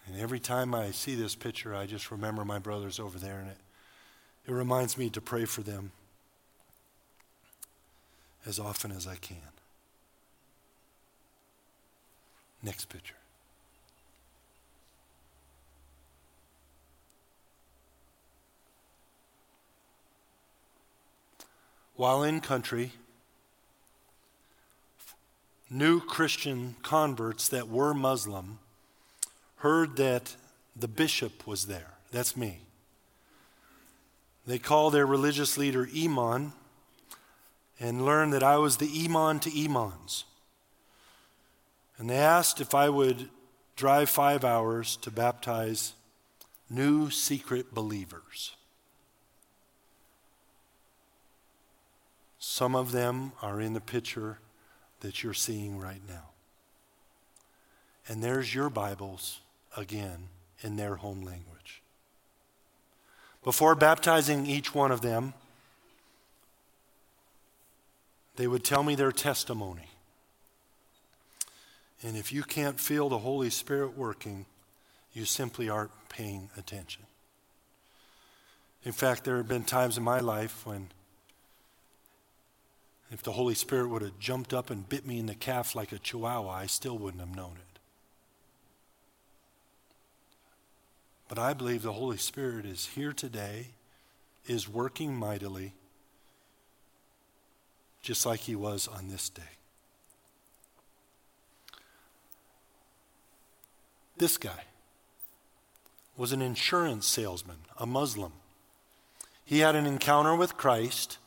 And every time I see this picture, I just remember my brothers over there, and it reminds me to pray for them as often as I can. Next picture. While in country, new Christian converts that were Muslim heard that the bishop was there. That's me. They called their religious leader Iman and learned that I was the Iman to Imans. And they asked if I would drive 5 hours to baptize new secret believers. Some of them are in the picture that you're seeing right now. And there's your Bibles again in their home language. Before baptizing each one of them, they would tell me their testimony. And if you can't feel the Holy Spirit working, you simply aren't paying attention. In fact, there have been times in my life when if the Holy Spirit would have jumped up and bit me in the calf like a chihuahua, I still wouldn't have known it. But I believe the Holy Spirit is here today, is working mightily, just like he was on this day. This guy was an insurance salesman, a Muslim. He had an encounter with Christ,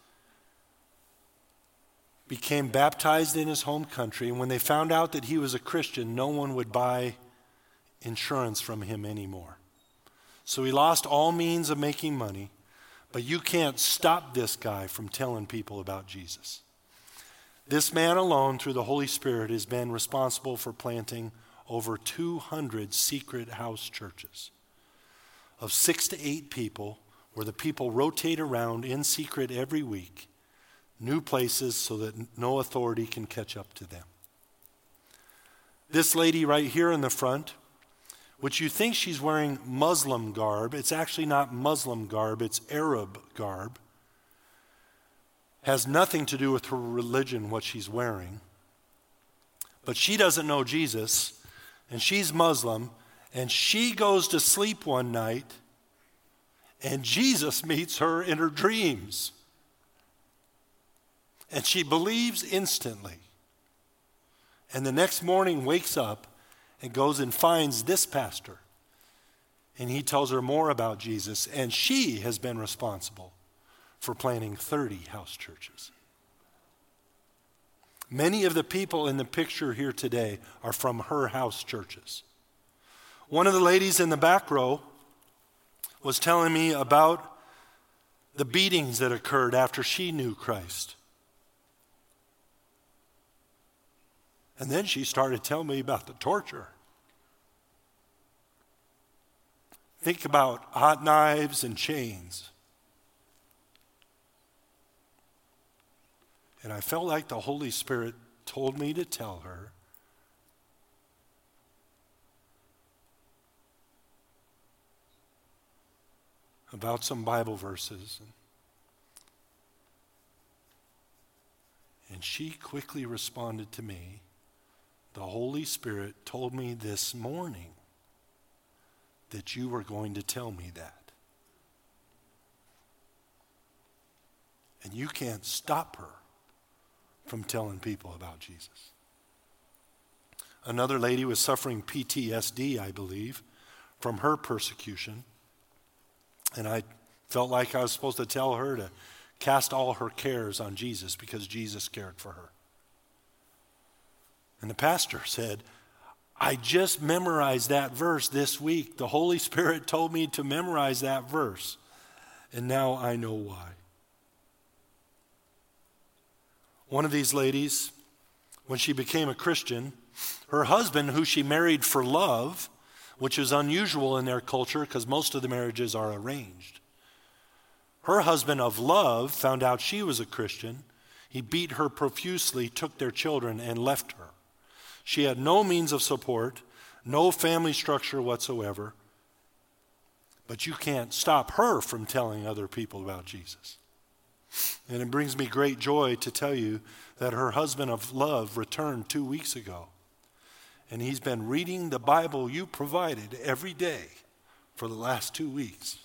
became baptized in his home country, and when they found out that he was a Christian, no one would buy insurance from him anymore. So he lost all means of making money, but you can't stop this guy from telling people about Jesus. This man alone, through the Holy Spirit, has been responsible for planting over 200 secret house churches of 6 to 8 people, where the people rotate around in secret every week, new places so that no authority can catch up to them. This lady right here in the front, which you think she's wearing Muslim garb, it's actually not Muslim garb, it's Arab garb, has nothing to do with her religion, what she's wearing. But she doesn't know Jesus, and she's Muslim, and she goes to sleep one night, and Jesus meets her in her dreams. And she believes instantly. And the next morning wakes up and goes and finds this pastor. And he tells her more about Jesus. And she has been responsible for planting 30 house churches. Many of the people in the picture here today are from her house churches. One of the ladies in the back row was telling me about the beatings that occurred after she knew Christ. And then she started telling me about the torture. Think about hot knives and chains. And I felt like the Holy Spirit told me to tell her about some Bible verses. And she quickly responded to me, "The Holy Spirit told me this morning that you were going to tell me that." And you can't stop her from telling people about Jesus. Another lady was suffering PTSD, I believe, from her persecution. And I felt like I was supposed to tell her to cast all her cares on Jesus because Jesus cared for her. And the pastor said, "I just memorized that verse this week. The Holy Spirit told me to memorize that verse. And now I know why." One of these ladies, when she became a Christian, her husband, who she married for love, which is unusual in their culture because most of the marriages are arranged, Her husband of love found out she was a Christian. He beat her profusely, took their children, and left her. She had no means of support, no family structure whatsoever. But you can't stop her from telling other people about Jesus. And it brings me great joy to tell you that her husband of love returned 2 weeks ago. And he's been reading the Bible you provided every day for the last 2 weeks.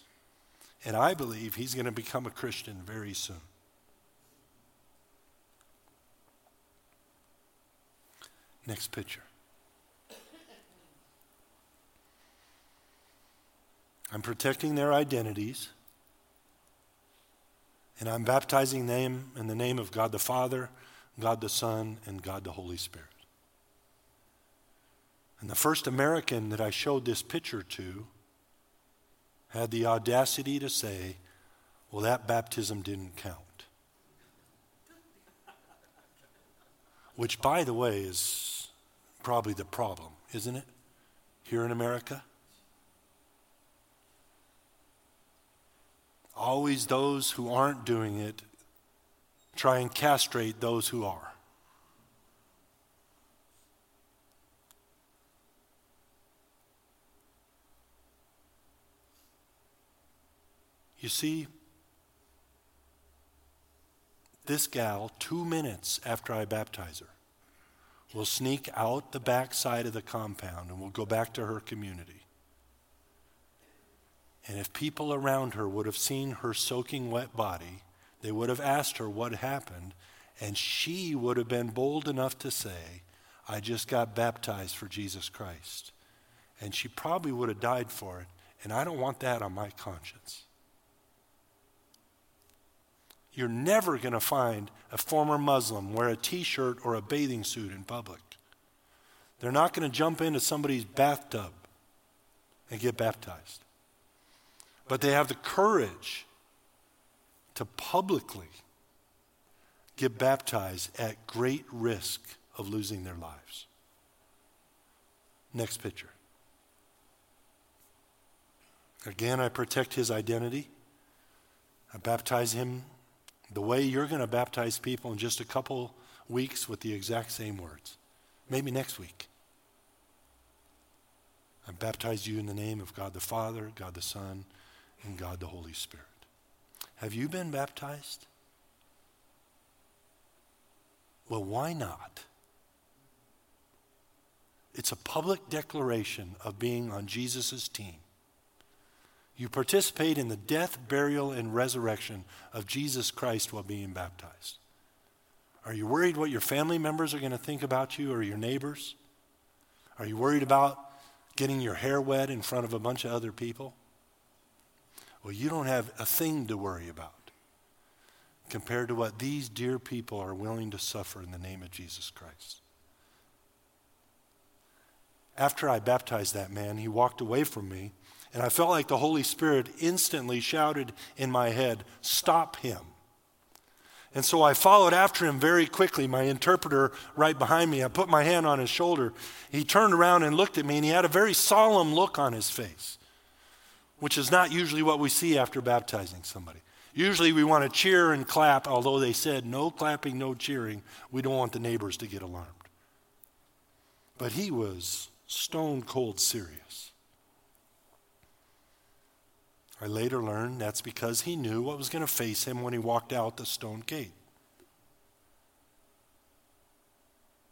And I believe he's going to become a Christian very soon. Next picture. I'm protecting their identities. And I'm baptizing them in the name of God the Father, God the Son, and God the Holy Spirit. And the first American that I showed this picture to had the audacity to say, well, that baptism didn't count. Which, by the way, is probably the problem, isn't it? Here in America. Always those who aren't doing it try and castrate those who are. You see, this gal, 2 minutes after I baptize her, will sneak out the backside of the compound and will go back to her community. And if people around her would have seen her soaking wet body, they would have asked her what happened, and she would have been bold enough to say, I just got baptized for Jesus Christ. And she probably would have died for it, and I don't want that on my conscience. You're never going to find a former Muslim wear a t-shirt or a bathing suit in public. They're not going to jump into somebody's bathtub and get baptized. But they have the courage to publicly get baptized at great risk of losing their lives. Next picture. Again, I protect his identity. I baptize him the way you're going to baptize people in just a couple weeks with the exact same words. Maybe next week. I baptize you in the name of God the Father, God the Son, and God the Holy Spirit. Have you been baptized? Well, why not? It's a public declaration of being on Jesus' team. You participate in the death, burial, and resurrection of Jesus Christ while being baptized. Are you worried what your family members are going to think about you or your neighbors? Are you worried about getting your hair wet in front of a bunch of other people? Well, you don't have a thing to worry about compared to what these dear people are willing to suffer in the name of Jesus Christ. After I baptized that man, he walked away from me. And I felt like the Holy Spirit instantly shouted in my head, stop him. And so I followed after him very quickly, my interpreter right behind me. I put my hand on his shoulder. He turned around and looked at me, and he had a very solemn look on his face, which is not usually what we see after baptizing somebody. Usually we want to cheer and clap, although they said no clapping, no cheering. We don't want the neighbors to get alarmed. But he was stone cold serious. I later learned that's because he knew what was going to face him when he walked out the stone gate.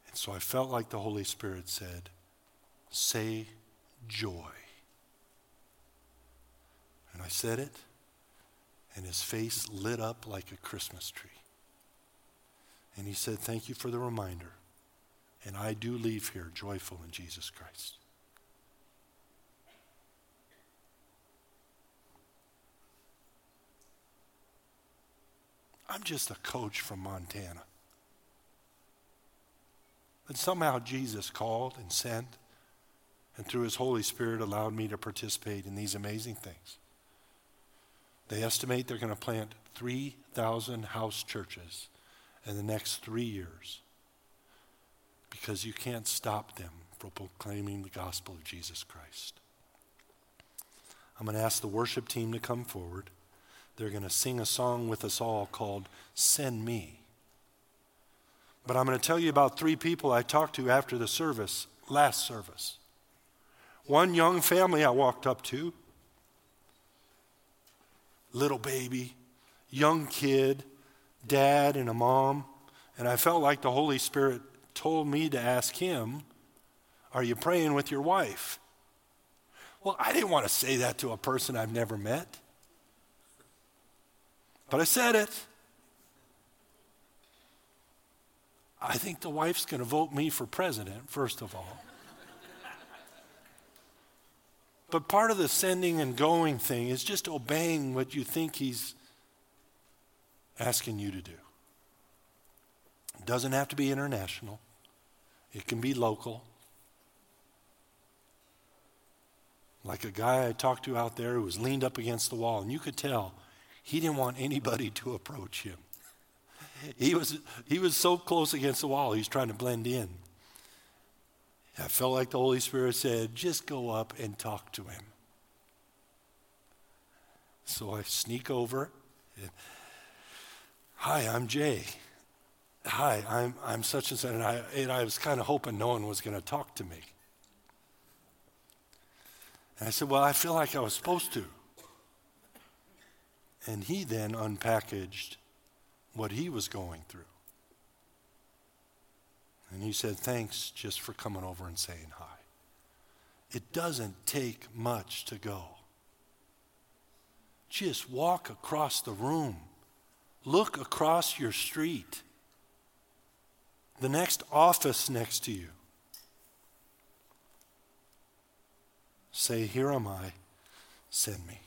And so I felt like the Holy Spirit said, say joy. And I said it, and his face lit up like a Christmas tree. And he said, thank you for the reminder. And I do leave here joyful in Jesus Christ. I'm just a coach from Montana. And somehow Jesus called and sent and through his Holy Spirit allowed me to participate in these amazing things. They estimate they're going to plant 3,000 house churches in the next 3 years because you can't stop them from proclaiming the gospel of Jesus Christ. I'm going to ask the worship team to come forward. they're going to sing a song with us all called Send Me. But I'm going to tell you about three people I talked to after the service, last service. One young family I walked up to, little baby, young kid, dad and a mom, and I felt like the Holy Spirit told me to ask him, are you praying with your wife? Well, I didn't want to say that to a person I've never met, but I said it. I think the wife's going to vote me for president, first of all. But part of the sending and going thing is just obeying what you think he's asking you to do. It doesn't have to be international. It can be local. Like a guy I talked to out there who was leaned up against the wall, and you could tell he didn't want anybody to approach him. He was so close against the wall, he was trying to blend in. I felt like the Holy Spirit said, just go up and talk to him. So I sneak over. And, hi, I'm Jay. Hi, I'm such and such. And I was kind of hoping no one was going to talk to me. And I said, well, I feel like I was supposed to. And he then unpackaged what he was going through. And he said, thanks just for coming over and saying hi. It doesn't take much to go. Just walk across the room. Look across your street. The next office next to you. Say, here am I, send me.